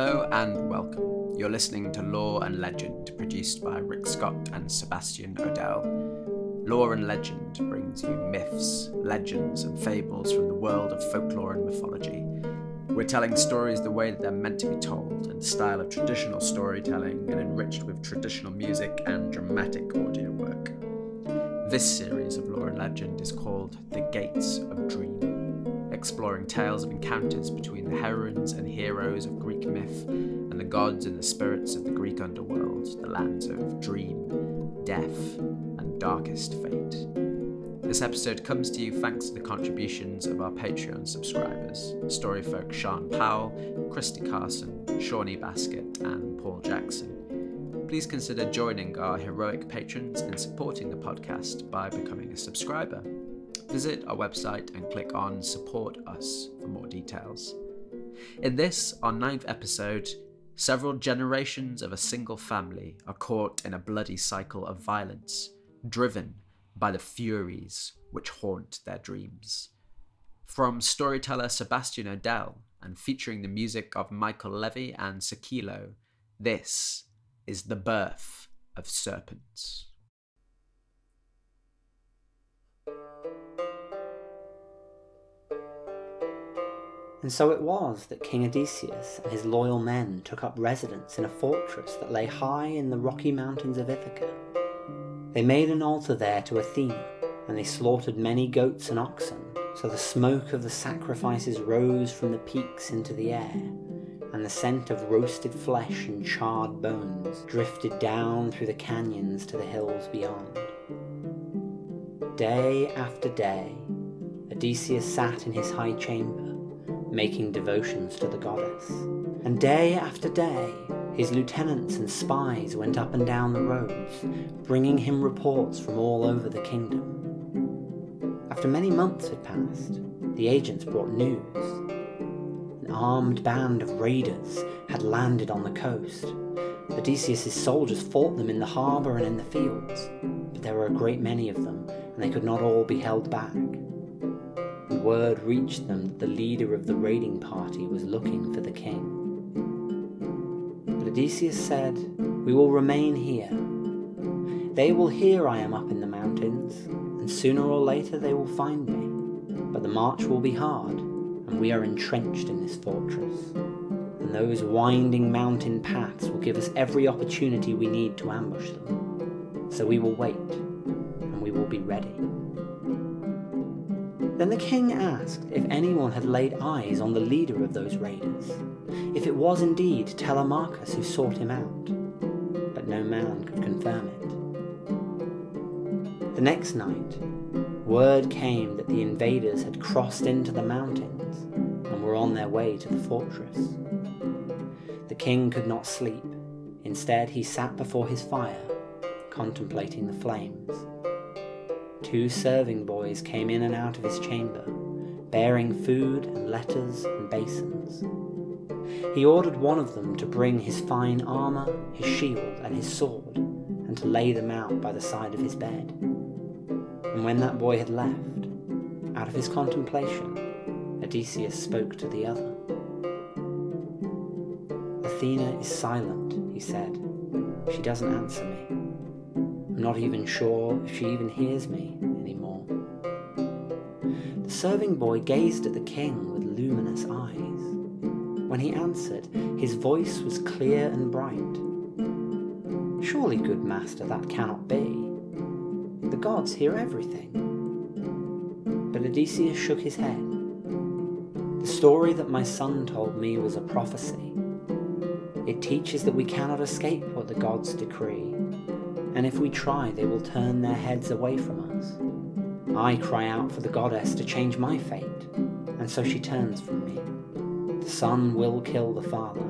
Hello and welcome. You're listening to Lore and Legend, produced by Rick Scott and Sebastian O'Dell. Lore and Legend brings you myths, legends and fables from the world of folklore and mythology. We're telling stories the way that they're meant to be told, in the style of traditional storytelling and enriched with traditional music and dramatic audio work. This series of Lore and Legend is called The Gates of Dream, exploring tales of encounters between the heroines and heroes of Greek myth and the gods and the spirits of the Greek underworld, the lands of dream, death, and darkest fate. This episode comes to you thanks to the contributions of our Patreon subscribers, Storyfolk Sean Powell, Christy Carson, Shawnee Baskett, and Paul Jackson. Please consider joining our heroic patrons and supporting the podcast by becoming a subscriber. Visit our website and click on Support Us for more details. In this, our 9th episode, several generations of a single family are caught in a bloody cycle of violence, driven by the Furies which haunt their dreams. From storyteller Sebastian O'Dell and featuring the music of Michael Levy and Sakila, this is The Birth of Serpents. And so it was that King Odysseus and his loyal men took up residence in a fortress that lay high in the rocky mountains of Ithaca. They made an altar there to Athena, and they slaughtered many goats and oxen, so the smoke of the sacrifices rose from the peaks into the air, and the scent of roasted flesh and charred bones drifted down through the canyons to the hills beyond. Day after day, Odysseus sat in his high chamber, making devotions to the goddess. And day after day, his lieutenants and spies went up and down the roads, bringing him reports from all over the kingdom. After many months had passed, the agents brought news. An armed band of raiders had landed on the coast. Odysseus' soldiers fought them in the harbour and in the fields, but there were a great many of them, and they could not all be held back. Word reached them that the leader of the raiding party was looking for the king. But Odysseus said, "We will remain here. They will hear I am up in the mountains, and sooner or later they will find me. But the march will be hard, and we are entrenched in this fortress. And those winding mountain paths will give us every opportunity we need to ambush them. So we will wait, and we will be ready." Then the king asked if anyone had laid eyes on the leader of those raiders, if it was indeed Telemachus who sought him out, but no man could confirm it. The next night, word came that the invaders had crossed into the mountains and were on their way to the fortress. The king could not sleep. Instead, he sat before his fire, contemplating the flames. 2 serving boys came in and out of his chamber, bearing food and letters and basins. He ordered one of them to bring his fine armour, his shield and his sword, and to lay them out by the side of his bed. And when that boy had left, out of his contemplation, Odysseus spoke to the other. "Athena is silent," he said. "She doesn't answer me. I'm not even sure if she even hears me anymore." The serving boy gazed at the king with luminous eyes. When he answered, his voice was clear and bright. "Surely, good master, that cannot be. The gods hear everything." But Odysseus shook his head. "The story that my son told me was a prophecy. It teaches that we cannot escape what the gods decree. And if we try, they will turn their heads away from us. I cry out for the goddess to change my fate, and so she turns from me. The son will kill the father,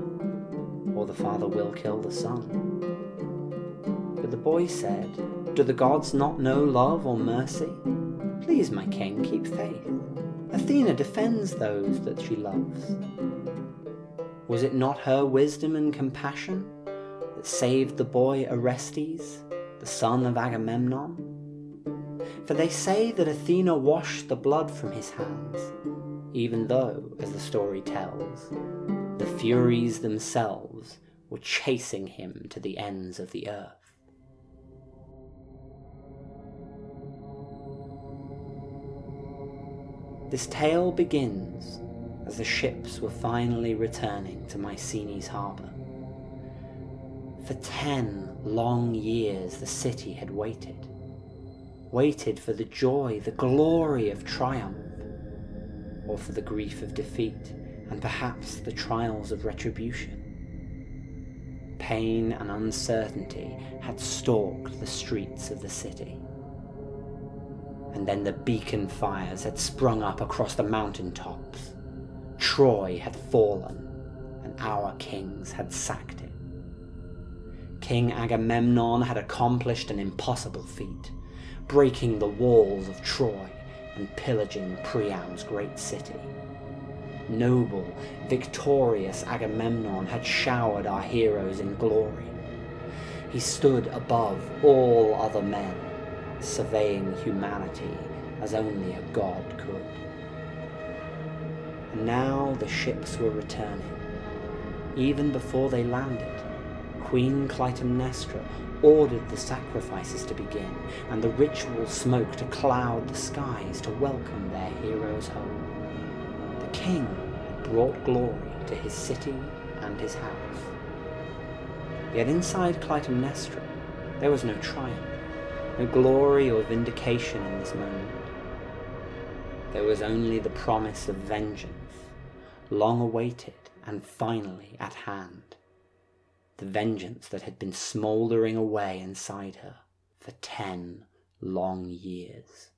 or the father will kill the son." But the boy said, "Do the gods not know love or mercy? Please, my king, keep faith. Athena defends those that she loves. Was it not her wisdom and compassion that saved the boy Orestes, the son of Agamemnon? For they say that Athena washed the blood from his hands, even though, as the story tells, The Furies themselves were chasing him to the ends of the earth. This tale begins as the ships were finally returning to Mycenae's harbour. For 10 long years the city had waited for the joy, the glory of triumph, or for the grief of defeat, and perhaps the trials of retribution. Pain and uncertainty had stalked the streets of the city. And then the beacon fires had sprung up across the mountaintops. Troy had fallen, and our kings had sacked it. King Agamemnon had accomplished an impossible feat, breaking the walls of Troy and pillaging Priam's great city. Noble, victorious Agamemnon had showered our heroes in glory. He stood above all other men, surveying humanity as only a god could. And now the ships were returning. Even before they landed, Queen Clytemnestra ordered the sacrifices to begin and the ritual smoke to cloud the skies to welcome their heroes home. The king had brought glory to his city and his house. Yet inside Clytemnestra, there was no triumph, no glory or vindication in this moment. There was only the promise of vengeance, long awaited and finally at hand. The vengeance that had been smouldering away inside her for 10 long years.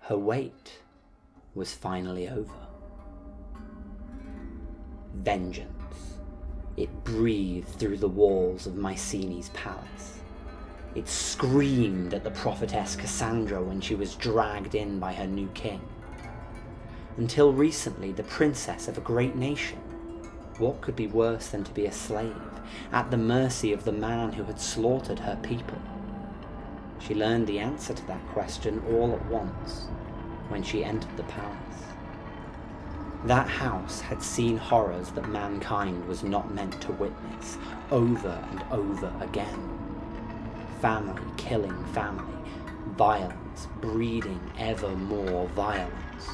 Her wait was finally over. Vengeance. It breathed through the walls of Mycenae's palace. It screamed at the prophetess Cassandra when she was dragged in by her new king. Until recently, the princess of a great nation. What could be worse than to be a slave, at the mercy of the man who had slaughtered her people? She learned the answer to that question all at once, when she entered the palace. That house had seen horrors that mankind was not meant to witness, over and over again. Family killing family, violence breeding ever more violence.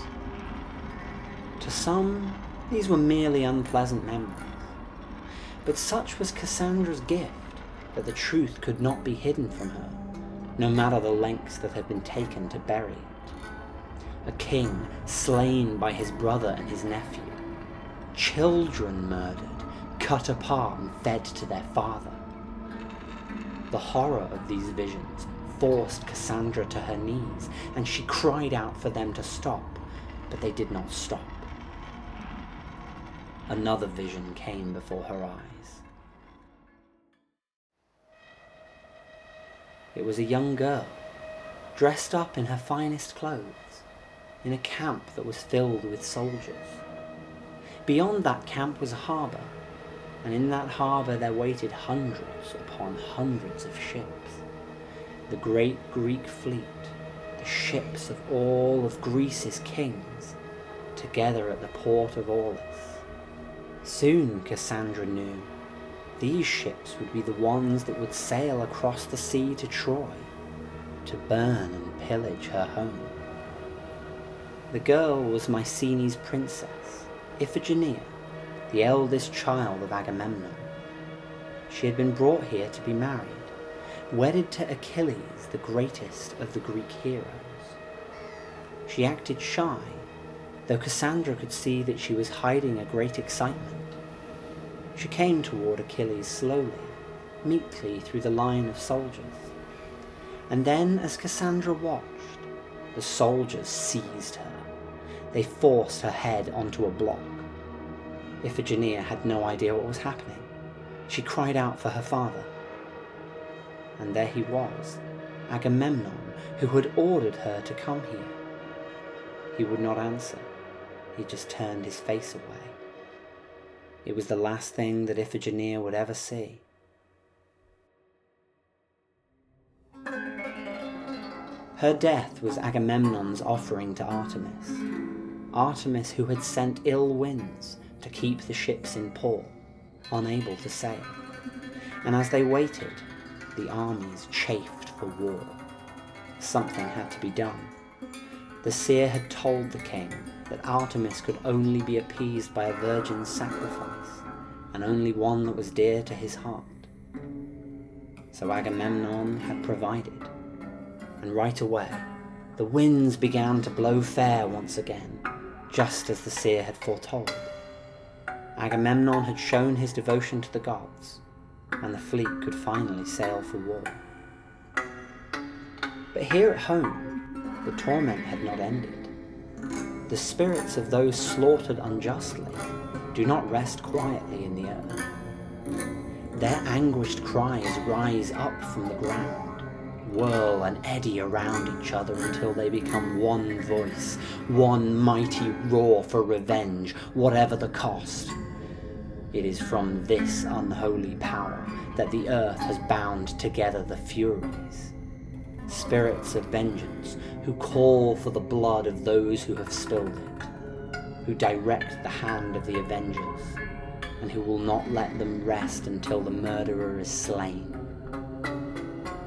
To some, these were merely unpleasant memories. But such was Cassandra's gift that the truth could not be hidden from her, no matter the lengths that had been taken to bury it. A king slain by his brother and his nephew. Children murdered, cut apart and fed to their father. The horror of these visions forced Cassandra to her knees, and she cried out for them to stop, but they did not stop. Another vision came before her eyes. It was a young girl, dressed up in her finest clothes, in a camp that was filled with soldiers. Beyond that camp was a harbour, and in that harbour there waited hundreds upon hundreds of ships. The great Greek fleet, the ships of all of Greece's kings, together at the port of Aulis. Soon, Cassandra knew, these ships would be the ones that would sail across the sea to Troy, to burn and pillage her home. The girl was Mycenae's princess, Iphigenia, the eldest child of Agamemnon. She had been brought here to be married, wedded to Achilles, the greatest of the Greek heroes. She acted shy, though Cassandra could see that she was hiding a great excitement. She came toward Achilles slowly, meekly through the line of soldiers. And then, as Cassandra watched, the soldiers seized her. They forced her head onto a block. Iphigenia had no idea what was happening. She cried out for her father. And there he was, Agamemnon, who had ordered her to come here. He would not answer. He just turned his face away. It was the last thing that Iphigenia would ever see. Her death was Agamemnon's offering to Artemis. Artemis, who had sent ill winds, to keep the ships in port, unable to sail. And as they waited, the armies chafed for war. Something had to be done. The seer had told the king that Artemis could only be appeased by a virgin's sacrifice, and only one that was dear to his heart. So Agamemnon had provided, and right away, the winds began to blow fair once again, just as the seer had foretold. Agamemnon had shown his devotion to the gods, and the fleet could finally sail for war. But here at home, the torment had not ended. The spirits of those slaughtered unjustly do not rest quietly in the earth. Their anguished cries rise up from the ground, whirl and eddy around each other until they become one voice, one mighty roar for revenge, whatever the cost. It is from this unholy power that the earth has bound together the Furies, spirits of vengeance who call for the blood of those who have spilled it, who direct the hand of the avengers, and who will not let them rest until the murderer is slain.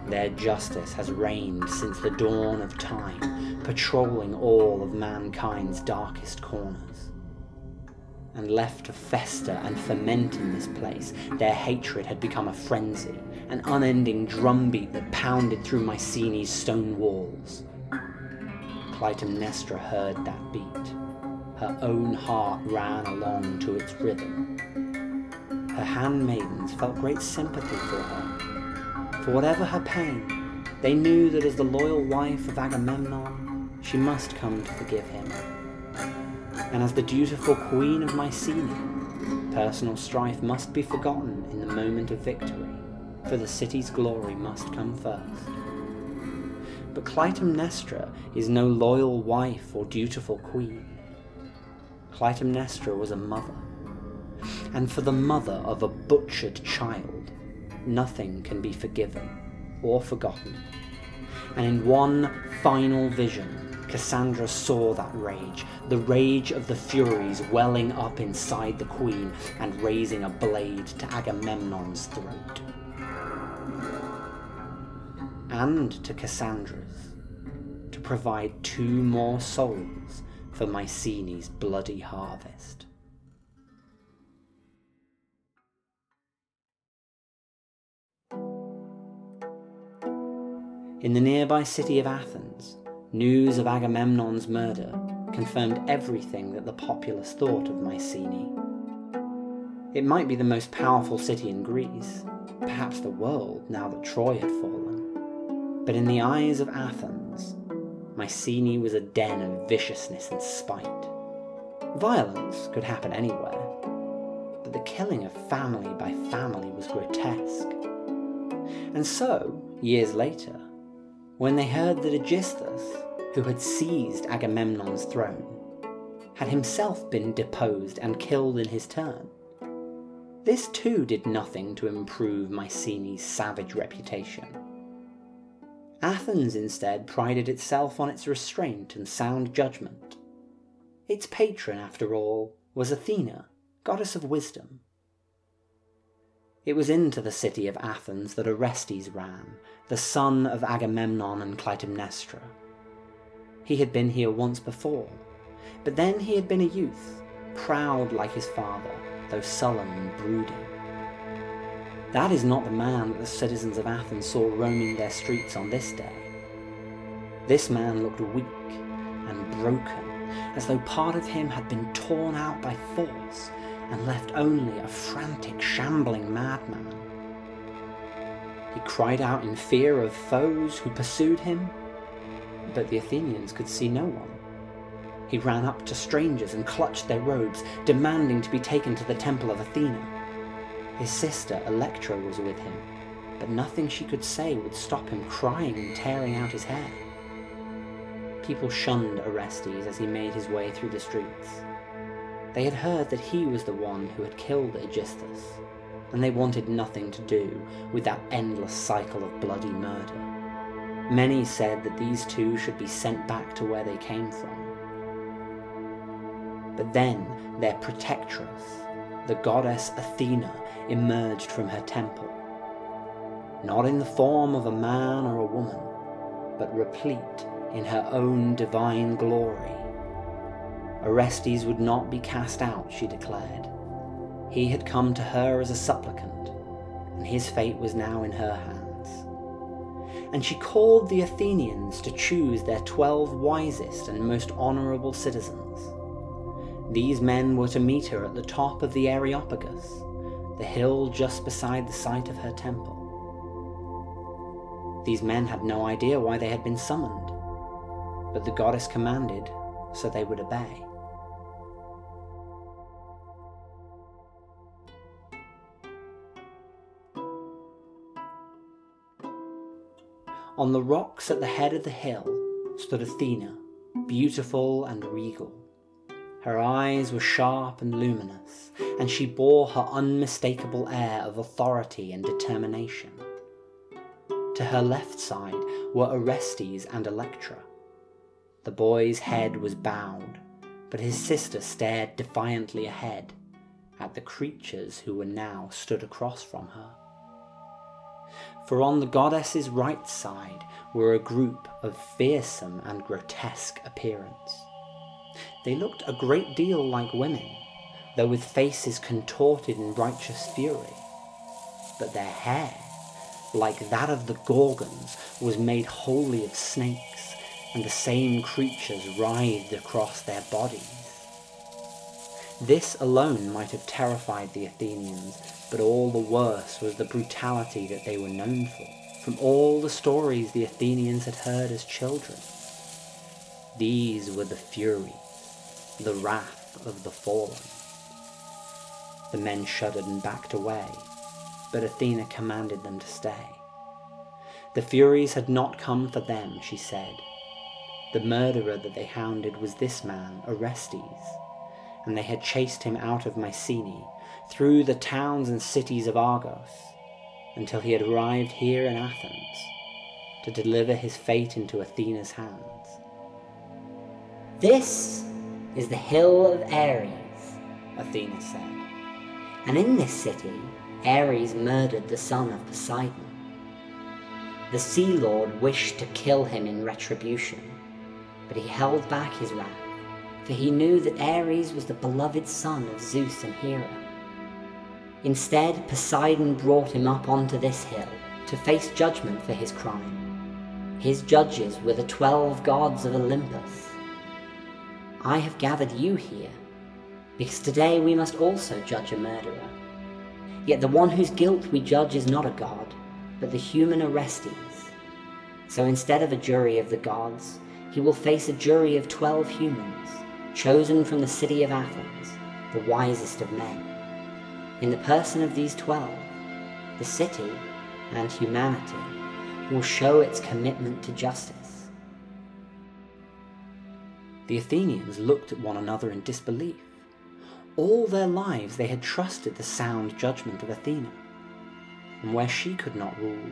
Their justice has reigned since the dawn of time, patrolling all of mankind's darkest corners. And left to fester and ferment in this place, their hatred had become a frenzy, an unending drumbeat that pounded through Mycenae's stone walls. Clytemnestra heard that beat. Her own heart ran along to its rhythm. Her handmaidens felt great sympathy for her. For whatever her pain, they knew that as the loyal wife of Agamemnon, she must come to forgive him. And as the dutiful queen of Mycenae, personal strife must be forgotten in the moment of victory, for the city's glory must come first. But Clytemnestra is no loyal wife or dutiful queen. Clytemnestra was a mother, and for the mother of a butchered child, nothing can be forgiven or forgotten. And in one final vision, Cassandra saw that rage, the rage of the Furies welling up inside the queen and raising a blade to Agamemnon's throat. And to Cassandra's, to provide two more souls for Mycenae's bloody harvest. In the nearby city of Athens, news of Agamemnon's murder confirmed everything that the populace thought of Mycenae. It might be the most powerful city in Greece, perhaps the world now that Troy had fallen, but in the eyes of Athens, Mycenae was a den of viciousness and spite. Violence could happen anywhere, but the killing of family by family was grotesque. And so, years later, when they heard that Aegisthus, who had seized Agamemnon's throne, had himself been deposed and killed in his turn, this too did nothing to improve Mycenae's savage reputation. Athens instead prided itself on its restraint and sound judgment. Its patron, after all, was Athena, goddess of wisdom. It was into the city of Athens that Orestes ran, the son of Agamemnon and Clytemnestra. He had been here once before, but then he had been a youth, proud like his father, though sullen and brooding. That is not the man that the citizens of Athens saw roaming their streets on this day. This man looked weak and broken, as though part of him had been torn out by force, and left only a frantic, shambling madman. He cried out in fear of foes who pursued him, but the Athenians could see no one. He ran up to strangers and clutched their robes, demanding to be taken to the temple of Athena. His sister Electra was with him, but nothing she could say would stop him crying and tearing out his hair. People shunned Orestes as he made his way through the streets. They had heard that he was the one who had killed Aegisthus, and they wanted nothing to do with that endless cycle of bloody murder. Many said that these two should be sent back to where they came from. but then their protectress, the goddess Athena, emerged from her temple, not in the form of a man or a woman, but replete in her own divine glory. Orestes would not be cast out, she declared. He had come to her as a supplicant, and his fate was now in her hands. And she called the Athenians to choose their 12 wisest and most honourable citizens. These men were to meet her at the top of the Areopagus, the hill just beside the site of her temple. These men had no idea why they had been summoned, but the goddess commanded, so they would obey. On the rocks at the head of the hill stood Athena, beautiful and regal. Her eyes were sharp and luminous, and she bore her unmistakable air of authority and determination. To her left side were Orestes and Electra. The boy's head was bowed, but his sister stared defiantly ahead at the creatures who were now stood across from her. For on the goddess's right side were a group of fearsome and grotesque appearance. They looked a great deal like women, though with faces contorted in righteous fury, but their hair, like that of the Gorgons, was made wholly of snakes, and the same creatures writhed across their bodies. This alone might have terrified the Athenians, but all the worse was the brutality that they were known for, from all the stories the Athenians had heard as children. These were the Furies, the wrath of the fallen. The men shuddered and backed away, but Athena commanded them to stay. The Furies had not come for them, she said. The murderer that they hounded was this man, Orestes, and they had chased him out of Mycenae, through the towns and cities of Argos, until he had arrived here in Athens, to deliver his fate into Athena's hands. "This is the hill of Ares," Athena said, "and in this city Ares murdered the son of Poseidon. The Sea Lord wished to kill him in retribution, but he held back his wrath, for he knew that Ares was the beloved son of Zeus and Hera. Instead, Poseidon brought him up onto this hill to face judgment for his crime. His judges were the 12 gods of Olympus. I have gathered you here, because today we must also judge a murderer. Yet the one whose guilt we judge is not a god, but the human Orestes. So instead of a jury of the gods, he will face a jury of 12 humans, chosen from the city of Athens, the wisest of men. In the person of these 12, the city, and humanity, will show its commitment to justice." The Athenians looked at one another in disbelief. All their lives they had trusted the sound judgment of Athena, and where she could not rule,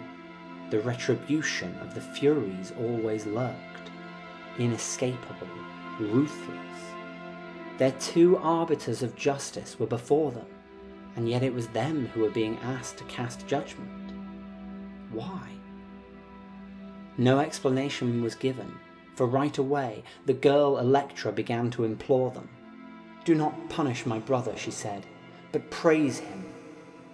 the retribution of the Furies always lurked, inescapable, ruthless. Their two arbiters of justice were before them, and yet it was them who were being asked to cast judgment. Why? No explanation was given, for right away the girl Electra began to implore them. "Do not punish my brother," she said, "but praise him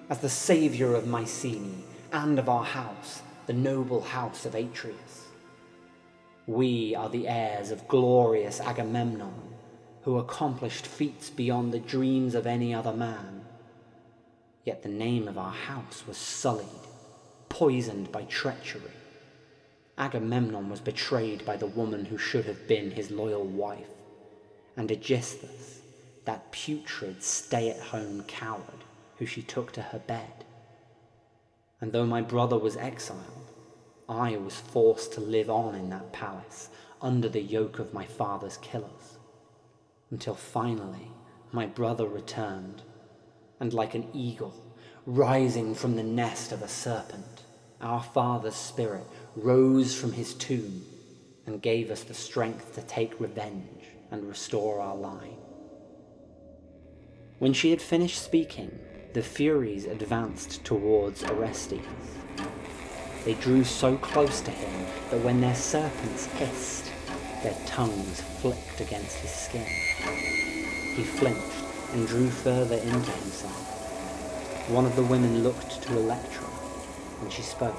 as the saviour of Mycenae and of our house, the noble house of Atreus. We are the heirs of glorious Agamemnon, who accomplished feats beyond the dreams of any other man. Yet the name of our house was sullied, poisoned by treachery. Agamemnon was betrayed by the woman who should have been his loyal wife, and Aegisthus, that putrid stay-at-home coward who she took to her bed. And though my brother was exiled, I was forced to live on in that palace, under the yoke of my father's killers, until finally my brother returned, and like an eagle, rising from the nest of a serpent, our father's spirit rose from his tomb and gave us the strength to take revenge and restore our line. When she had finished speaking, the Furies advanced towards Orestes. They drew so close to him that when their serpents hissed, their tongues flicked against his skin. He flinched and drew further into himself. One of the women looked to Electra, and she spoke.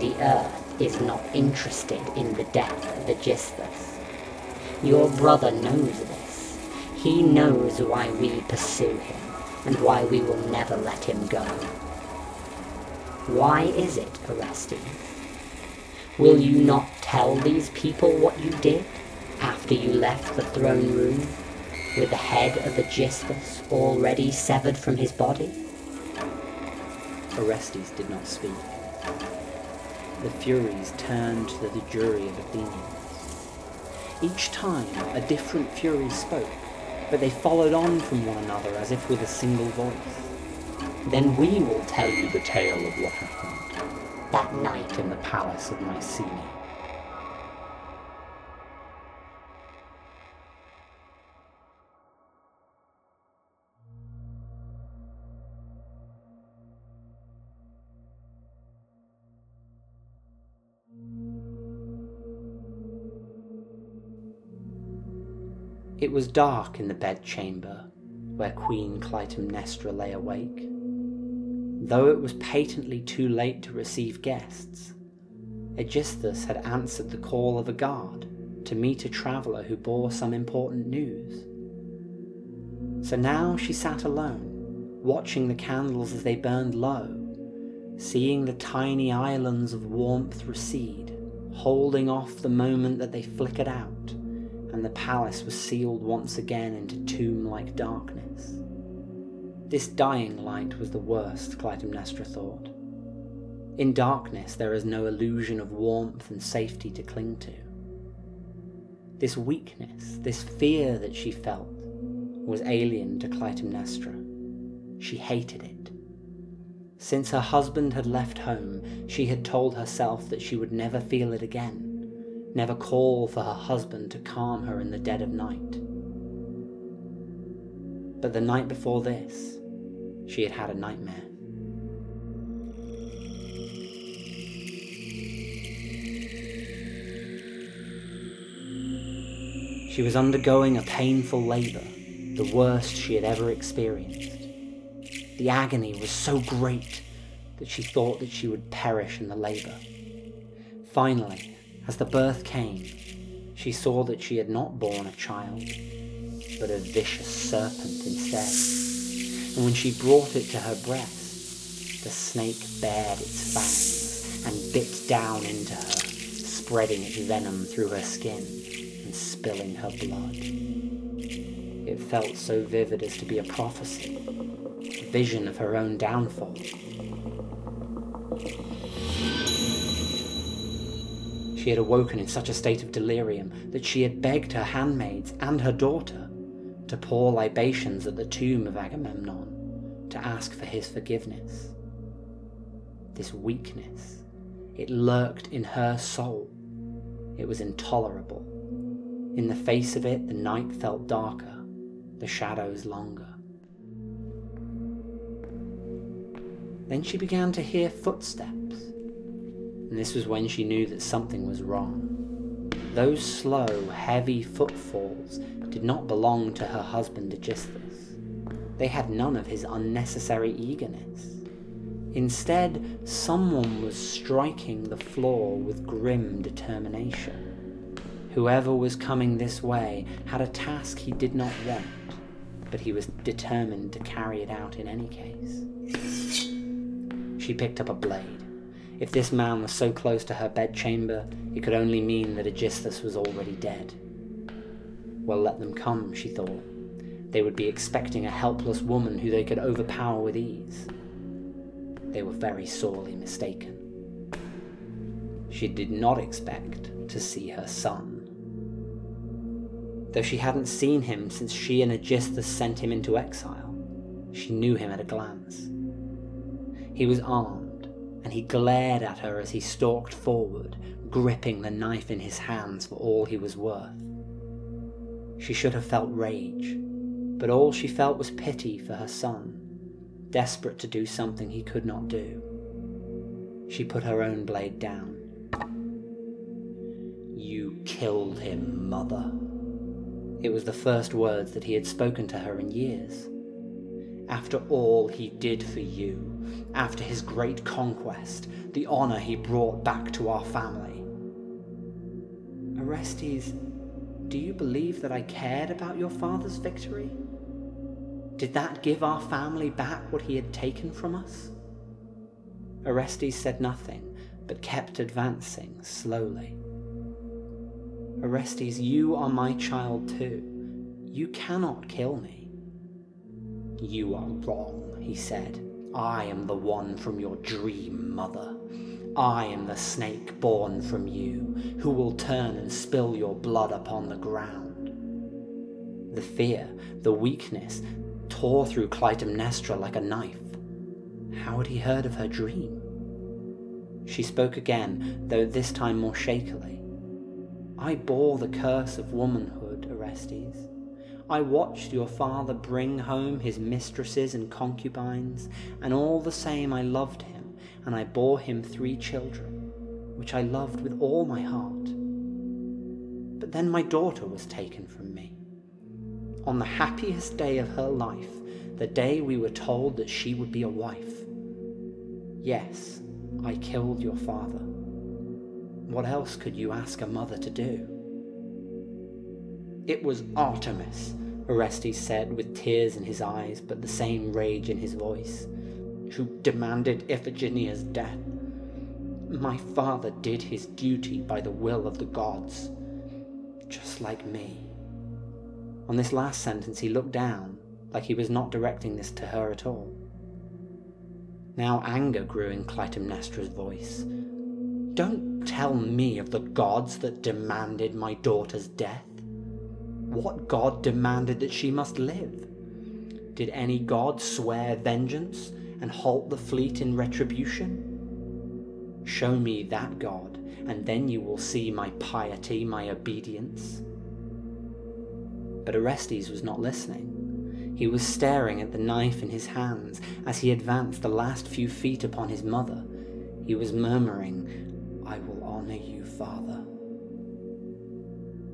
The earth is not interested in the death of Aegisthus. Your brother knows this. He knows why we pursue him, and why we will never let him go. Why is it, Orestes? Will you not tell these people what you did after you left the throne room, with the head of Aegisthus already severed from his body? Orestes did not speak. The Furies turned to the jury of Athenians. Each time a different Fury spoke, but they followed on from one another as if with a single voice. Then we will tell you the tale of what happened that night in the palace of Mycenae. It was dark in the bedchamber where Queen Clytemnestra lay awake. Though it was patently too late to receive guests, Aegisthus had answered the call of a guard to meet a traveller who bore some important news. So now she sat alone, watching the candles as they burned low, seeing the tiny islands of warmth recede, holding off the moment that they flickered out, and the palace was sealed once again into tomb-like darkness. This dying light was the worst, Clytemnestra thought. In darkness there is no illusion of warmth and safety to cling to. This weakness, this fear that she felt, was alien to Clytemnestra. She hated it. Since her husband had left home, she had told herself that she would never feel it again, never call for her husband to calm her in the dead of night. But the night before this, she had had a nightmare. She was undergoing a painful labour, the worst she had ever experienced. The agony was so great that she thought that she would perish in the labour. Finally, as the birth came, she saw that she had not borne a child, but a vicious serpent instead, and when she brought it to her breast, the snake bared its fangs and bit down into her, spreading its venom through her skin and spilling her blood. It felt so vivid as to be a prophecy, a vision of her own downfall. She had awoken in such a state of delirium that she had begged her handmaids and her daughter to pour libations at the tomb of Agamemnon to ask for his forgiveness. This weakness, it lurked in her soul. It was intolerable. In the face of it, the night felt darker, the shadows longer. Then she began to hear footsteps. And this was when she knew that something was wrong. Those slow, heavy footfalls did not belong to her husband Aegisthus. They had none of his unnecessary eagerness. Instead, someone was striking the floor with grim determination. Whoever was coming this way had a task he did not want, but he was determined to carry it out in any case. She picked up a blade. If this man was so close to her bedchamber, it could only mean that Aegisthus was already dead. Well, let them come, she thought. They would be expecting a helpless woman who they could overpower with ease. They were very sorely mistaken. She did not expect to see her son. Though she hadn't seen him since she and Aegisthus sent him into exile, she knew him at a glance. He was armed, and he glared at her as he stalked forward, gripping the knife in his hands for all he was worth. She should have felt rage, but all she felt was pity for her son, desperate to do something he could not do. She put her own blade down. "You killed him, mother." It was the first words that he had spoken to her in years. After all he did for you, after his great conquest, the honor he brought back to our family. "Orestes, do you believe that I cared about your father's victory? Did that give our family back what he had taken from us?" Orestes said nothing, but kept advancing slowly. "Orestes, you are my child too. You cannot kill me." "You are wrong," he said. "I am the one from your dream, mother. I am the snake born from you, who will turn and spill your blood upon the ground." The fear, the weakness, tore through Clytemnestra like a knife. How had he heard of her dream? She spoke again, though this time more shakily. "I bore the curse of womanhood, Orestes. I watched your father bring home his mistresses and concubines, and all the same I loved him, and I bore him 3 children, which I loved with all my heart. But then my daughter was taken from me. On the happiest day of her life, the day we were told that she would be a wife. Yes, I killed your father. What else could you ask a mother to do?" "It was Artemis," Orestes said with tears in his eyes but the same rage in his voice, "who demanded Iphigenia's death. My father did his duty by the will of the gods, just like me." On this last sentence he looked down, like he was not directing this to her at all. Now anger grew in Clytemnestra's voice. "Don't tell me of the gods that demanded my daughter's death. What god demanded that she must live? Did any god swear vengeance and halt the fleet in retribution? Show me that god, and then you will see my piety, my obedience." But Orestes was not listening. He was staring at the knife in his hands as he advanced the last few feet upon his mother. He was murmuring, "I will honor you, father."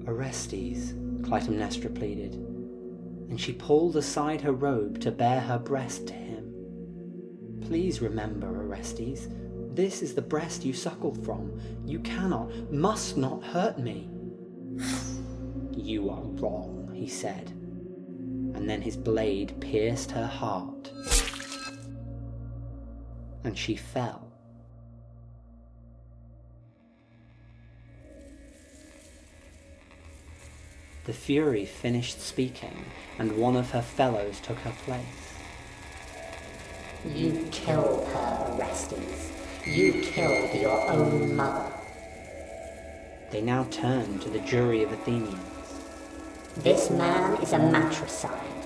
"Orestes," Clytemnestra pleaded, and she pulled aside her robe to bare her breast to him. "Please remember, Orestes, this is the breast you suckled from. You cannot, must not hurt me." "You are wrong," he said, and then his blade pierced her heart, and she fell. The Fury finished speaking, and one of her fellows took her place. "You killed her, Orestes. You killed your own mother." They now turned to the jury of Athenians. "This man is a matricide.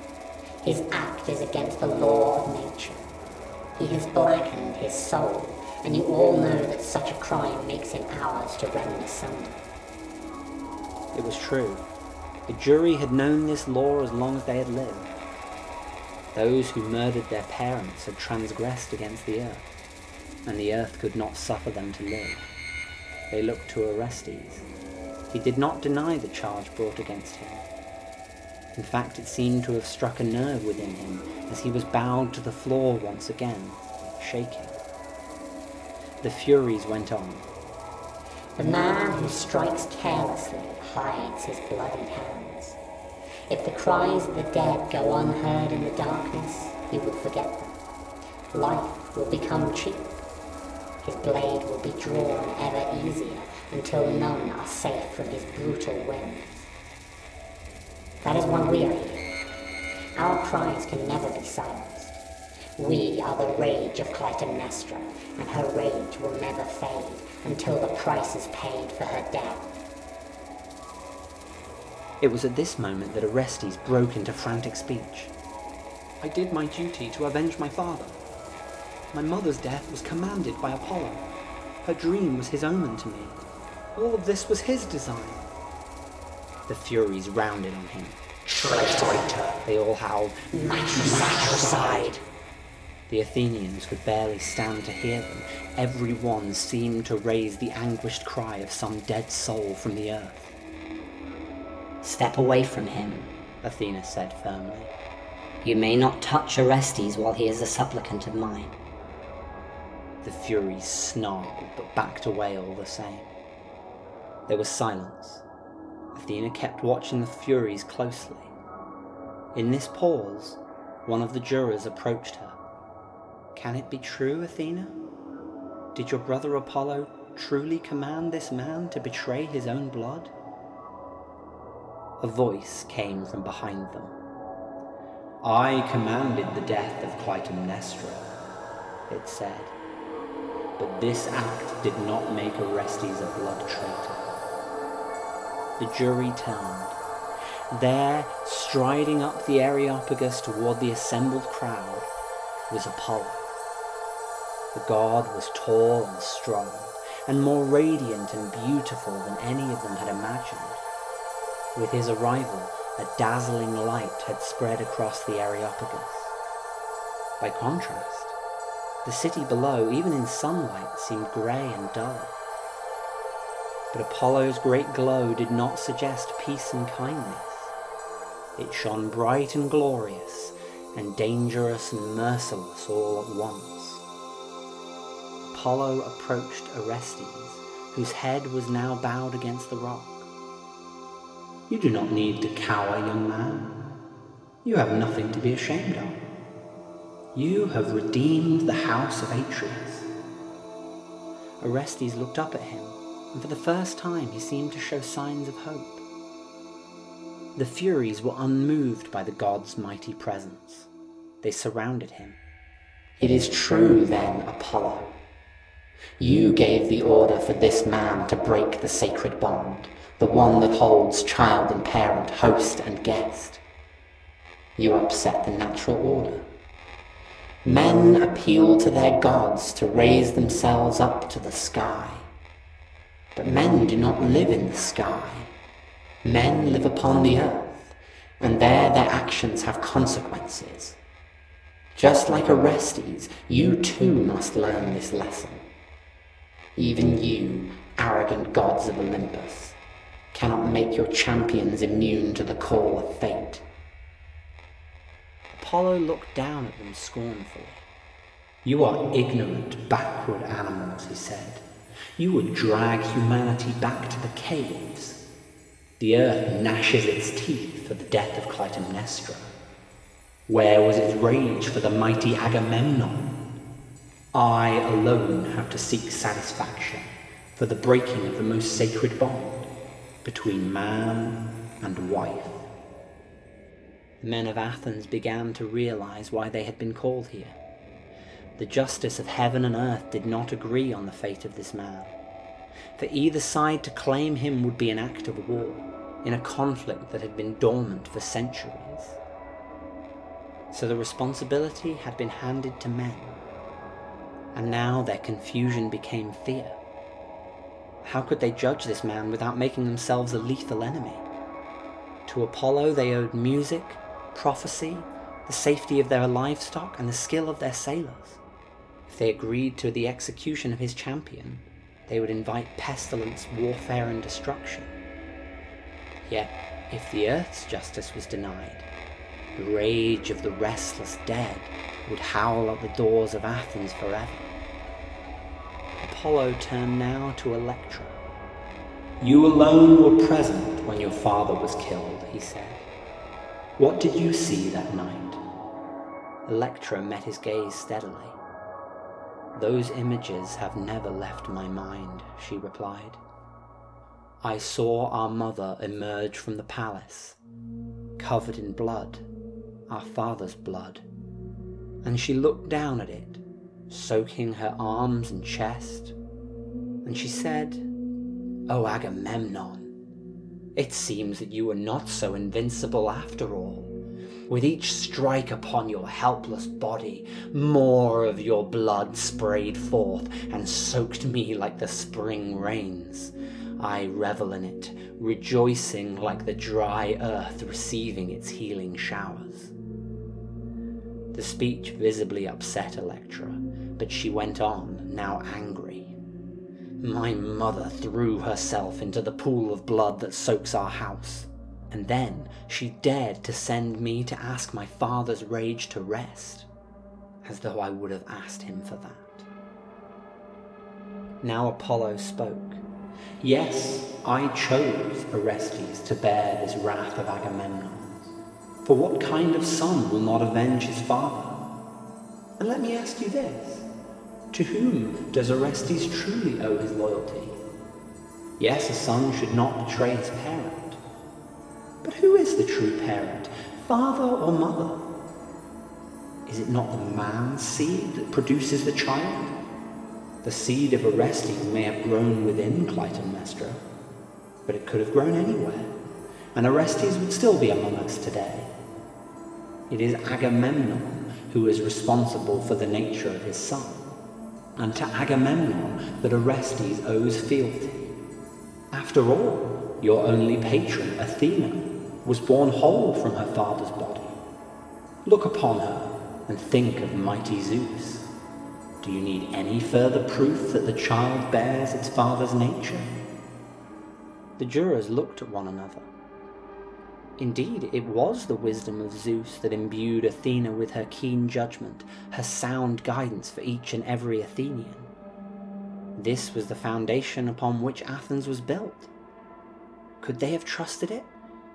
His act is against the law of nature. He has blackened his soul, and you all know that such a crime makes him ours to rend asunder." It was true. The jury had known this law as long as they had lived. Those who murdered their parents had transgressed against the earth, and the earth could not suffer them to live. They looked to Orestes. He did not deny the charge brought against him. In fact, it seemed to have struck a nerve within him as he was bowed to the floor once again, shaking. The Furies went on. "The man who strikes carelessly hides his bloody hands. If the cries of the dead go unheard in the darkness, he will forget them. Life will become cheap. His blade will be drawn ever easier until none are safe from his brutal wings. That is why we are here. Our cries can never be silenced. We are the rage of Clytemnestra, and her rage will never fade until the price is paid for her death." It was at this moment that Orestes broke into frantic speech. "I did my duty to avenge my father. My mother's death was commanded by Apollo. Her dream was his omen to me. All of this was his design." The Furies rounded on him, Traitor, they all howled. Matricide! The Athenians could barely stand to hear them. Every one seemed to raise the anguished cry of some dead soul from the earth. Step away from him, Athena said firmly. You may not touch Orestes while he is a supplicant of mine. The Furies snarled, but backed away all the same. There was silence. Athena kept watching the Furies closely. In this pause, one of the jurors approached her. Can it be true, Athena? Did your brother Apollo truly command this man to betray his own blood? A voice came from behind them. I commanded the death of Clytemnestra, it said. But this act did not make Orestes a blood traitor. The jury turned. There, striding up the Areopagus toward the assembled crowd, was Apollo. The god was tall and strong, and more radiant and beautiful than any of them had imagined. With his arrival, a dazzling light had spread across the Areopagus. By contrast, the city below, even in sunlight, seemed grey and dull. But Apollo's great glow did not suggest peace and kindness. It shone bright and glorious, and dangerous and merciless all at once. Apollo approached Orestes, whose head was now bowed against the rock. You do not need to cower, young man. You have nothing to be ashamed of. You have redeemed the house of Atreus. Orestes looked up at him, and for the first time he seemed to show signs of hope. The Furies were unmoved by the god's mighty presence. They surrounded him. It is true, then, Apollo. You gave the order for this man to break the sacred bond, the one that holds child and parent, host and guest. You upset the natural order. Men appeal to their gods to raise themselves up to the sky. But men do not live in the sky. Men live upon the earth, and there their actions have consequences. Just like Orestes, you too must learn this lesson. Even you, arrogant gods of Olympus, cannot make your champions immune to the call of fate. Apollo looked down at them scornfully. You are ignorant, backward animals, he said. You would drag humanity back to the caves. The earth gnashes its teeth for the death of Clytemnestra. Where was its rage for the mighty Agamemnon? I alone have to seek satisfaction for the breaking of the most sacred bond between man and wife. The men of Athens began to realize why they had been called here. The justice of heaven and earth did not agree on the fate of this man. For either side to claim him would be an act of war, in a conflict that had been dormant for centuries. So the responsibility had been handed to men, and now their confusion became fear. How could they judge this man without making themselves a lethal enemy? To Apollo they owed music, prophecy, the safety of their livestock, and the skill of their sailors. If they agreed to the execution of his champion, they would invite pestilence, warfare, and destruction. Yet, if the earth's justice was denied, the rage of the restless dead would howl at the doors of Athens forever. Apollo turned now to Electra. You alone were present when your father was killed, he said. What did you see that night? Electra met his gaze steadily. Those images have never left my mind, she replied. I saw our mother emerge from the palace, covered in blood, our father's blood, and she looked down at it, soaking her arms and chest, and she said, Oh, Agamemnon, it seems that you were not so invincible after all. With each strike upon your helpless body, more of your blood sprayed forth and soaked me like the spring rains. I revel in it, rejoicing like the dry earth receiving its healing showers." The speech visibly upset Electra, but she went on, now angry. "My mother threw herself into the pool of blood that soaks our house, and then she dared to send me to ask my father's rage to rest, as though I would have asked him for that." Now Apollo spoke. "Yes, I chose Orestes to bear this wrath of Agamemnon. For what kind of son will not avenge his father? And let me ask you this, to whom does Orestes truly owe his loyalty? Yes, a son should not betray his parent. But who is the true parent, father or mother? Is it not the man's seed that produces the child? The seed of Orestes may have grown within Clytemnestra, but it could have grown anywhere, and Orestes would still be among us today. It is Agamemnon who is responsible for the nature of his son, and to Agamemnon that Orestes owes fealty. After all, your only patron, Athena, was born whole from her father's body. Look upon her and think of mighty Zeus. Do you need any further proof that the child bears its father's nature?" The jurors looked at one another. Indeed, it was the wisdom of Zeus that imbued Athena with her keen judgment, her sound guidance for each and every Athenian. This was the foundation upon which Athens was built. Could they have trusted it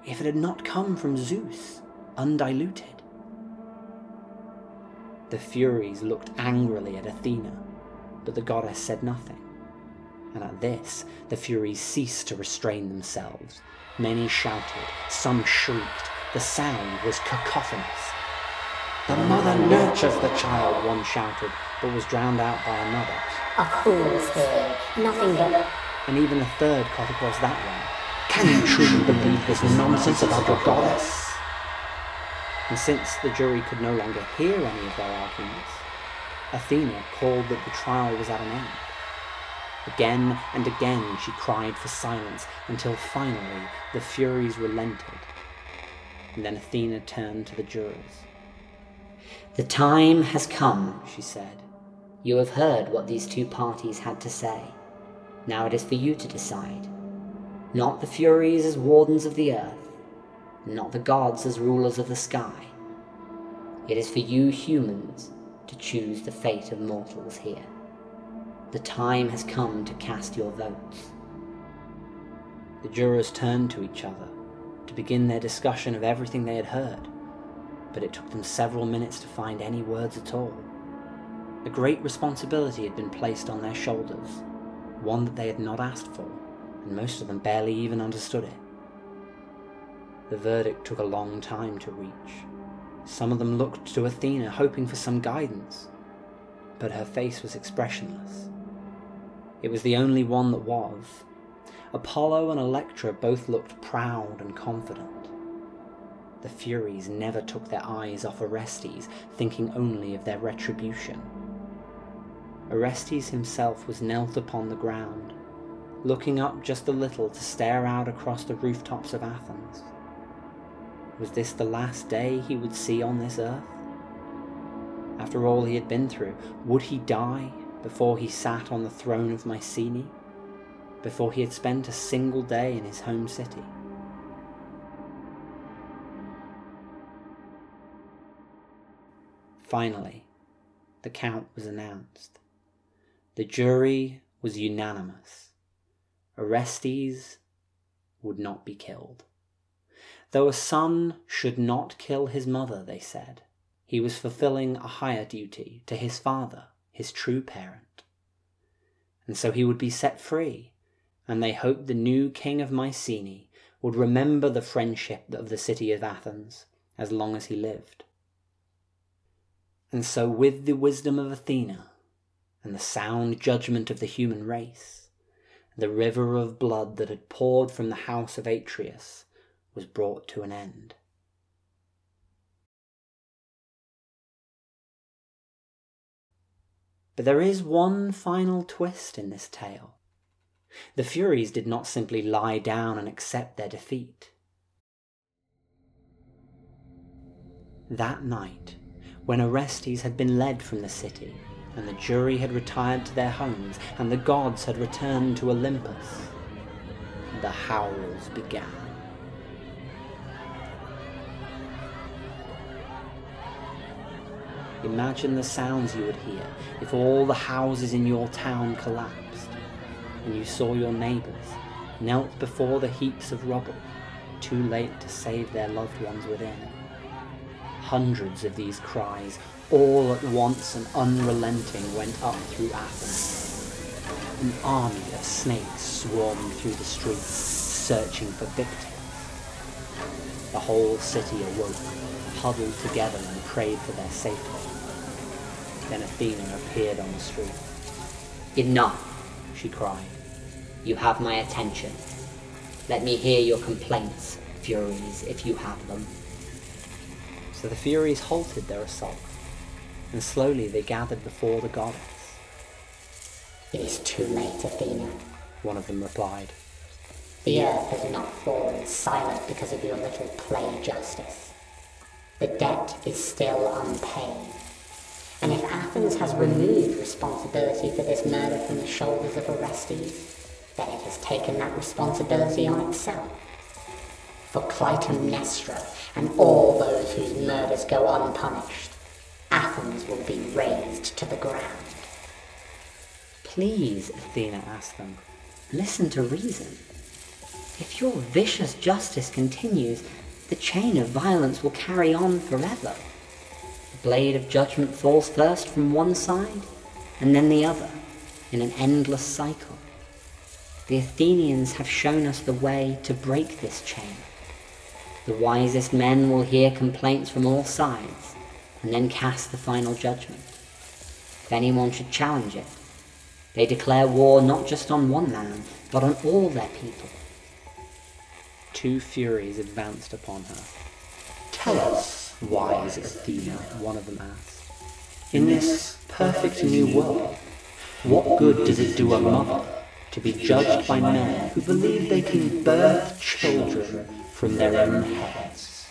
if it had not come from Zeus, undiluted? The Furies looked angrily at Athena, but the goddess said nothing. And at this, the Furies ceased to restrain themselves. Many shouted, some shrieked, the sound was cacophonous. "The mother nurtures the child," one shouted, but was drowned out by another. "A fool's here, nothing but..." And even a third cut across that one. "Can you truly believe this nonsense about your goddess?" And since the jury could no longer hear any of their arguments, Athena called that the trial was at an end. Again and again she cried for silence, until finally the Furies relented. And then Athena turned to the jurors. "The time has come," she said. "You have heard what these two parties had to say. Now it is for you to decide. Not the Furies as wardens of the earth, not the gods as rulers of the sky. It is for you humans to choose the fate of mortals here. The time has come to cast your votes." The jurors turned to each other to begin their discussion of everything they had heard, but it took them several minutes to find any words at all. A great responsibility had been placed on their shoulders, one that they had not asked for, and most of them barely even understood it. The verdict took a long time to reach. Some of them looked to Athena, hoping for some guidance, but her face was expressionless. It was the only one that was. Apollo and Electra both looked proud and confident. The Furies never took their eyes off Orestes, thinking only of their retribution. Orestes himself was knelt upon the ground, looking up just a little to stare out across the rooftops of Athens. Was this the last day he would see on this earth? After all he had been through, would he die before he sat on the throne of Mycenae? Before he had spent a single day in his home city? Finally, the count was announced. The jury was unanimous. Orestes would not be killed. Though a son should not kill his mother, they said, he was fulfilling a higher duty to his father, his true parent. And so he would be set free, and they hoped the new king of Mycenae would remember the friendship of the city of Athens as long as he lived. And so with the wisdom of Athena, and the sound judgment of the human race, the river of blood that had poured from the house of Atreus was brought to an end. But there is one final twist in this tale. The Furies did not simply lie down and accept their defeat. That night, when Orestes had been led from the city, and the jury had retired to their homes, and the gods had returned to Olympus, the howls began. Imagine the sounds you would hear if all the houses in your town collapsed, and you saw your neighbours knelt before the heaps of rubble, too late to save their loved ones within. Hundreds of these cries, all at once and unrelenting, went up through Athens. An army of snakes swarmed through the streets, searching for victims. The whole city awoke, huddled together and prayed for their safety. Then Athena appeared on the street. "Enough," she cried. "You have my attention. Let me hear your complaints, Furies, if you have them." So the Furies halted their assault, and slowly they gathered before the goddess. "It is too late, Athena," one of them replied. "The earth has not fallen silent because of your little play justice. The debt is still unpaid. And if Athens has removed responsibility for this murder from the shoulders of Orestes, then it has taken that responsibility on itself. For Clytemnestra and all those whose murders go unpunished, Athens will be razed to the ground." "Please," Athena asked them, "listen to reason. If your vicious justice continues, the chain of violence will carry on forever. The blade of judgment falls first from one side, and then the other, in an endless cycle. The Athenians have shown us the way to break this chain. The wisest men will hear complaints from all sides, and then cast the final judgment. If anyone should challenge it, they declare war not just on one man, but on all their people." Two Furies advanced upon her. "Tell us, wise Athena," one of them asked, "in this perfect new world, what good does it do a mother to be judged by men who believe they can birth children from their own heads?"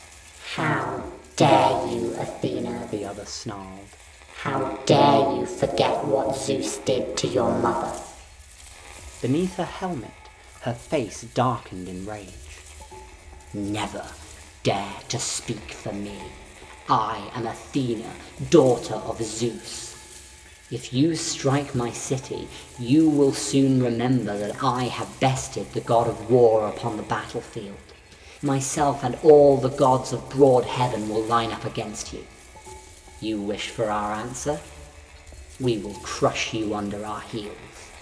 "How dare you, Athena," the other snarled. "How dare you forget what Zeus did to your mother?" Beneath her helmet, her face darkened in rage. "Never dare to speak for me. I am Athena, daughter of Zeus. If you strike my city, you will soon remember that I have bested the god of war upon the battlefield. Myself and all the gods of broad heaven will line up against you. You wish for our answer? We will crush you under our heels."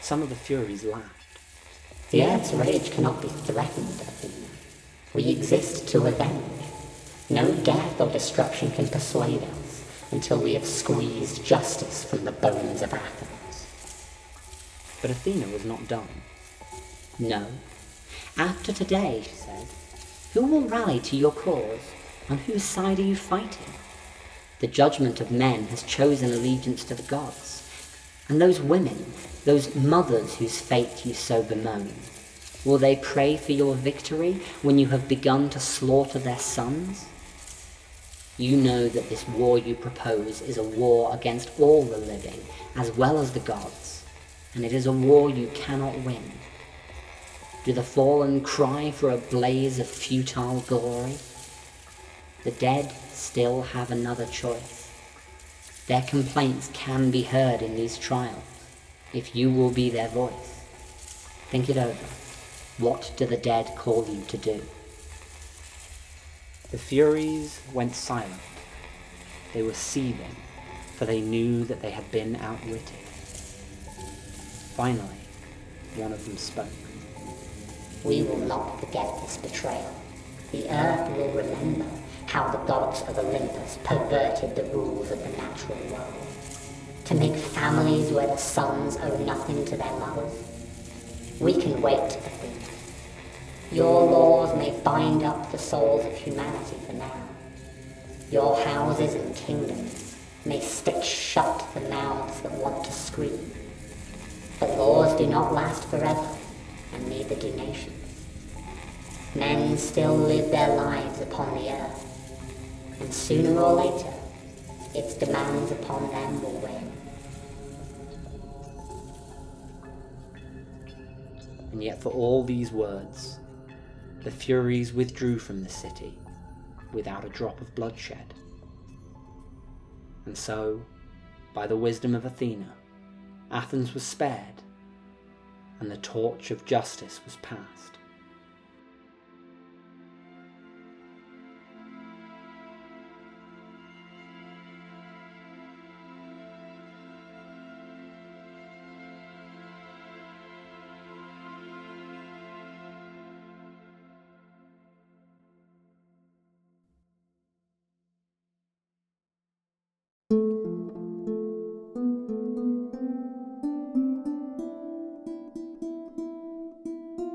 Some of the Furies laughed. "The earth's rage cannot be threatened, Athena. We exist to avenge. No death or destruction can persuade us until we have squeezed justice from the bones of Athens." But Athena was not done. "No. After today," she said, "who will rally to your cause? On whose side are you fighting? The judgment of men has chosen allegiance to the gods, and those women, those mothers whose fate you so bemoan, will they pray for your victory when you have begun to slaughter their sons? You know that this war you propose is a war against all the living, as well as the gods, and it is a war you cannot win. Do the fallen cry for a blaze of futile glory? The dead still have another choice. Their complaints can be heard in these trials, if you will be their voice. Think it over. What do the dead call you to do?" The Furies went silent. They were seething, for they knew that they had been outwitted. Finally, one of them spoke. "We will not forget this betrayal. The earth will remember how the gods of Olympus perverted the rules of the natural world, to make families where the sons owe nothing to their mothers. We can wait, Athena. Your laws may bind up the souls of humanity for now. Your houses and kingdoms may stitch shut the mouths that want to scream. But wars do not last forever, and neither do nations. Men still live their lives upon the earth, and sooner or later, its demands upon them will wane. And yet for all these words, the Furies withdrew from the city without a drop of bloodshed. And so, by the wisdom of Athena, Athens was spared, and the torch of justice was passed.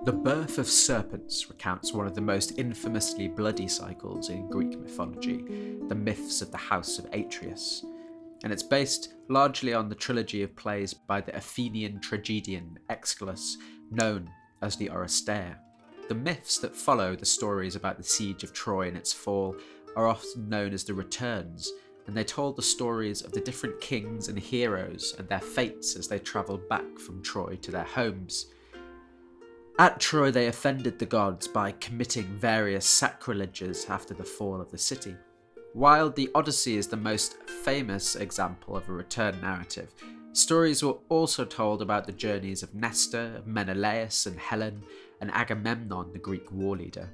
The Birth of Serpents recounts one of the most infamously bloody cycles in Greek mythology, the myths of the House of Atreus, and it's based largely on the trilogy of plays by the Athenian tragedian Aeschylus, known as the Oresteia. The myths that follow the stories about the siege of Troy and its fall are often known as the Returns, and they told the stories of the different kings and heroes and their fates as they travelled back from Troy to their homes. At Troy, they offended the gods by committing various sacrileges after the fall of the city. While the Odyssey is the most famous example of a return narrative, stories were also told about the journeys of Nestor, Menelaus and Helen, and Agamemnon, the Greek war leader.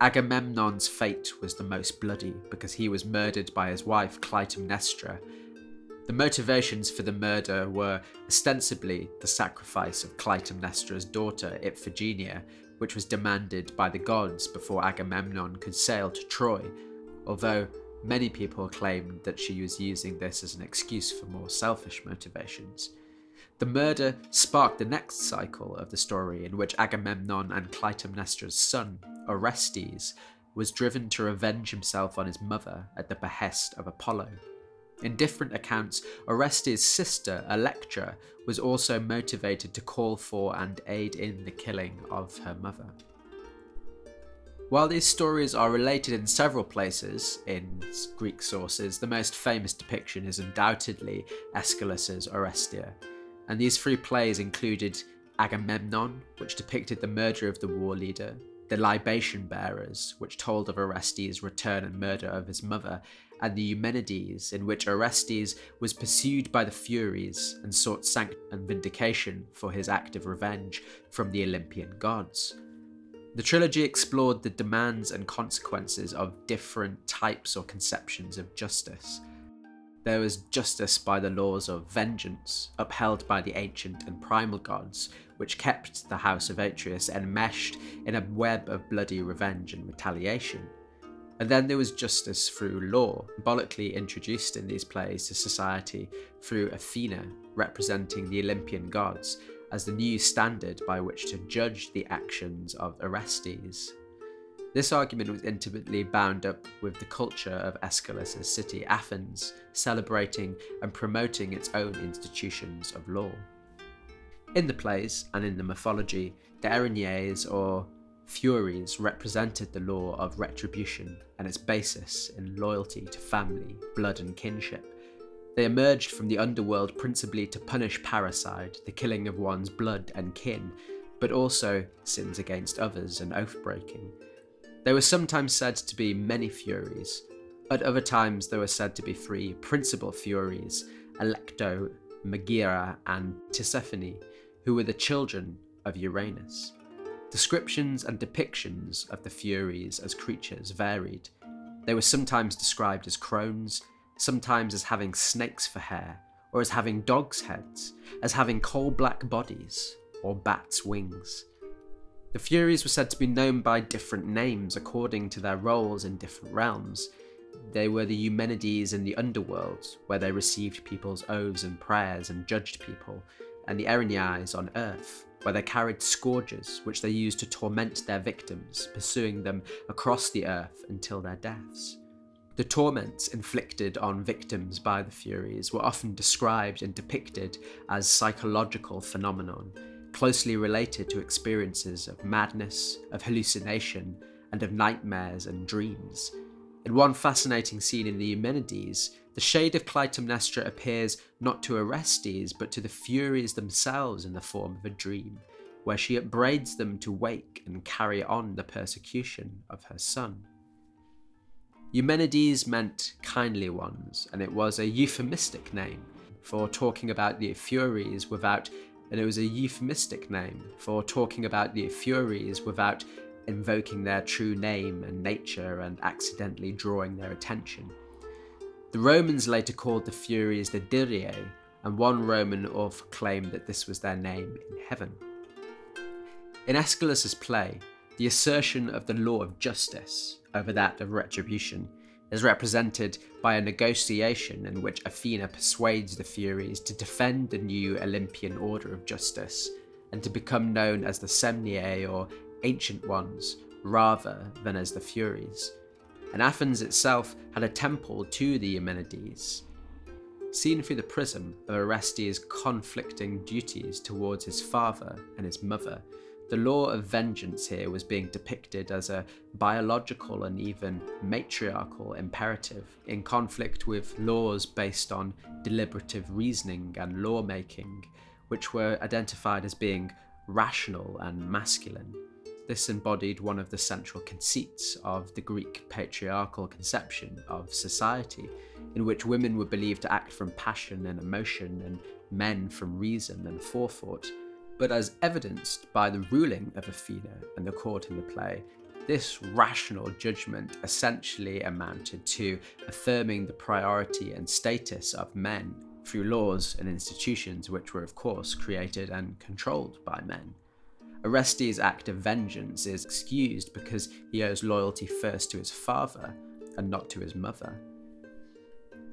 Agamemnon's fate was the most bloody because he was murdered by his wife Clytemnestra. The motivations for the murder were ostensibly the sacrifice of Clytemnestra's daughter, Iphigenia, which was demanded by the gods before Agamemnon could sail to Troy, although many people claimed that she was using this as an excuse for more selfish motivations. The murder sparked the next cycle of the story, in which Agamemnon and Clytemnestra's son, Orestes, was driven to revenge himself on his mother at the behest of Apollo. In different accounts, Orestes' sister, Electra, was also motivated to call for and aid in the killing of her mother. While these stories are related in several places in Greek sources, the most famous depiction is undoubtedly Aeschylus' Oresteia, and these three plays included Agamemnon, which depicted the murder of the war leader, the Libation Bearers, which told of Orestes' return and murder of his mother, and the Eumenides, in which Orestes was pursued by the Furies and sought sanctity and vindication for his act of revenge from the Olympian gods. The trilogy explored the demands and consequences of different types or conceptions of justice. There was justice by the laws of vengeance, upheld by the ancient and primal gods, which kept the House of Atreus enmeshed in a web of bloody revenge and retaliation. And then there was justice through law, symbolically introduced in these plays to society through Athena, representing the Olympian gods, as the new standard by which to judge the actions of Orestes. This argument was intimately bound up with the culture of Aeschylus' city, Athens, celebrating and promoting its own institutions of law. In the plays and in the mythology, the Erinyes, or Furies, represented the law of retribution and its basis in loyalty to family, blood and kinship. They emerged from the underworld principally to punish parricide, the killing of one's blood and kin, but also sins against others and oath-breaking. There were sometimes said to be many Furies. At other times there were said to be three principal Furies, Alecto, Megira and Tisiphone, who were the children of Uranus. Descriptions and depictions of the Furies as creatures varied. They were sometimes described as crones, sometimes as having snakes for hair, or as having dogs' heads, as having coal-black bodies, or bats' wings. The Furies were said to be known by different names according to their roles in different realms. They were the Eumenides in the underworld, where they received people's oaths and prayers and judged people, and the Erinyes on earth, where they carried scourges, which they used to torment their victims, pursuing them across the earth until their deaths. The torments inflicted on victims by the Furies were often described and depicted as psychological phenomenon, closely related to experiences of madness, of hallucination, and of nightmares and dreams. In one fascinating scene in the Eumenides, the shade of Clytemnestra appears not to Orestes, but to the Furies themselves in the form of a dream, where she upbraids them to wake and carry on the persecution of her son. Eumenides meant kindly ones, and it was a euphemistic name for talking about the Furies without invoking their true name and nature and accidentally drawing their attention. The Romans later called the Furies the Dirae, and one Roman author claimed that this was their name in heaven. In Aeschylus's play, the assertion of the law of justice over that of retribution is represented by a negotiation in which Athena persuades the Furies to defend the new Olympian order of justice and to become known as the Semniae, or Ancient Ones, rather than as the Furies. And Athens itself had a temple to the Eumenides. Seen through the prism of Orestes' conflicting duties towards his father and his mother, the law of vengeance here was being depicted as a biological and even matriarchal imperative, in conflict with laws based on deliberative reasoning and lawmaking, which were identified as being rational and masculine. This embodied one of the central conceits of the Greek patriarchal conception of society, in which women were believed to act from passion and emotion, and men from reason and forethought. But as evidenced by the ruling of Athena and the court in the play, this rational judgment essentially amounted to affirming the priority and status of men through laws and institutions which were, of course, created and controlled by men. Orestes' act of vengeance is excused because he owes loyalty first to his father and not to his mother.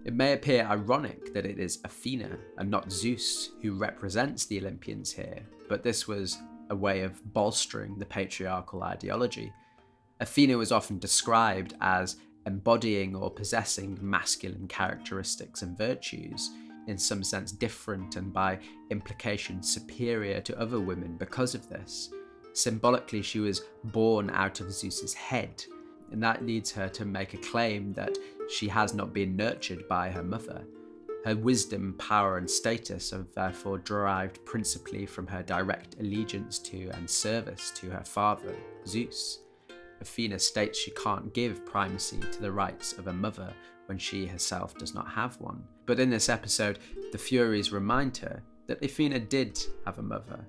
It may appear ironic that it is Athena and not Zeus who represents the Olympians here, but this was a way of bolstering the patriarchal ideology. Athena was often described as embodying or possessing masculine characteristics and virtues, in some sense different and by implication superior to other women because of this. Symbolically, she was born out of Zeus's head, and that leads her to make a claim that she has not been nurtured by her mother. Her wisdom, power, and status are therefore derived principally from her direct allegiance to and service to her father, Zeus. Athena states she can't give primacy to the rights of a mother when she herself does not have one. But in this episode, the Furies remind her that Athena did have a mother,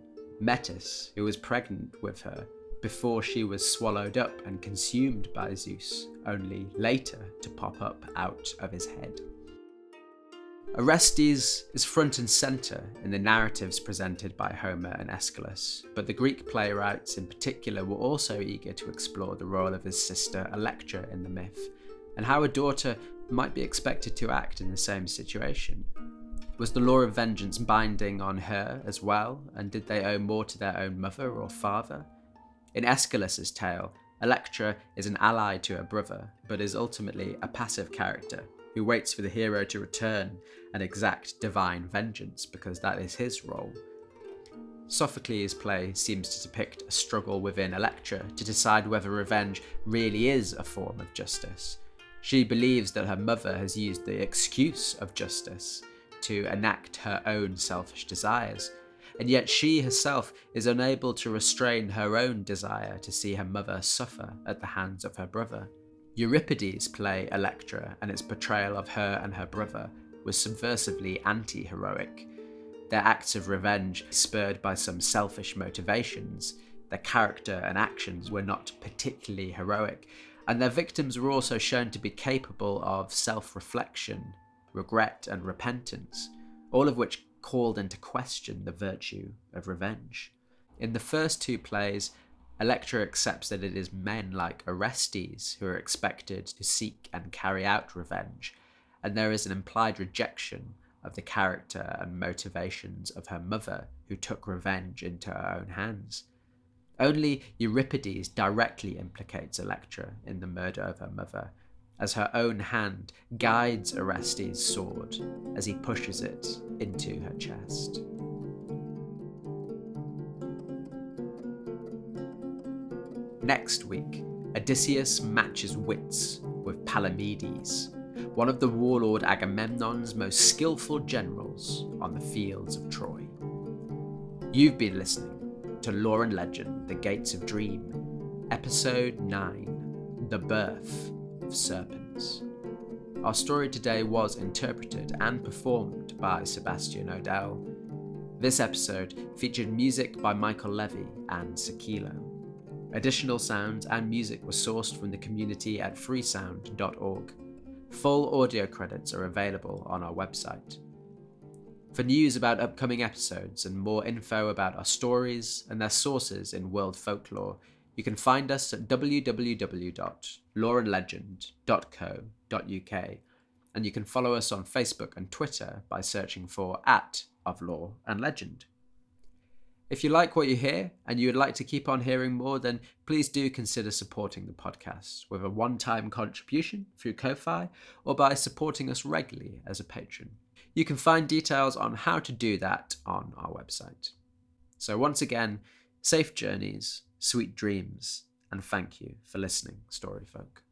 Metis, who was pregnant with her before she was swallowed up and consumed by Zeus, only later to pop up out of his head. Orestes is front and centre in the narratives presented by Homer and Aeschylus, but the Greek playwrights in particular were also eager to explore the role of his sister Electra in the myth, and how a daughter might be expected to act in the same situation. Was the law of vengeance binding on her as well, and did they owe more to their own mother or father? In Aeschylus's tale, Electra is an ally to her brother, but is ultimately a passive character who waits for the hero to return and exact divine vengeance, because that is his role. Sophocles' play seems to depict a struggle within Electra to decide whether revenge really is a form of justice. She believes that her mother has used the excuse of justice to enact her own selfish desires, and yet she herself is unable to restrain her own desire to see her mother suffer at the hands of her brother. Euripides' play Electra and its portrayal of her and her brother was subversively anti-heroic. Their acts of revenge spurred by some selfish motivations, their character and actions were not particularly heroic, and their victims were also shown to be capable of self-reflection, regret and repentance, all of which called into question the virtue of revenge. In the first two plays, Electra accepts that it is men like Orestes who are expected to seek and carry out revenge, and there is an implied rejection of the character and motivations of her mother, who took revenge into her own hands. Only Euripides directly implicates Electra in the murder of her mother, as her own hand guides Orestes' sword as he pushes it into her chest. Next week, Odysseus matches wits with Palamedes, one of the warlord Agamemnon's most skillful generals on the fields of Troy. You've been listening to Lore and Legend, The Gates of Dream, Episode 9, The Birth of Serpents. Our story today was interpreted and performed by Sebastian O'Dell. This episode featured music by Michael Levy and Sakila. Additional sounds and music were sourced from the community at freesound.org. Full audio credits are available on our website. For news about upcoming episodes and more info about our stories and their sources in world folklore, you can find us at www.loreandlegend.co.uk, and you can follow us on Facebook and Twitter by searching for @ofloreandlegend. If you like what you hear and you would like to keep on hearing more, then please do consider supporting the podcast with a one-time contribution through Ko-Fi or by supporting us regularly as a patron. You can find details on how to do that on our website. So once again, safe journeys, sweet dreams, and thank you for listening, Storyfolk.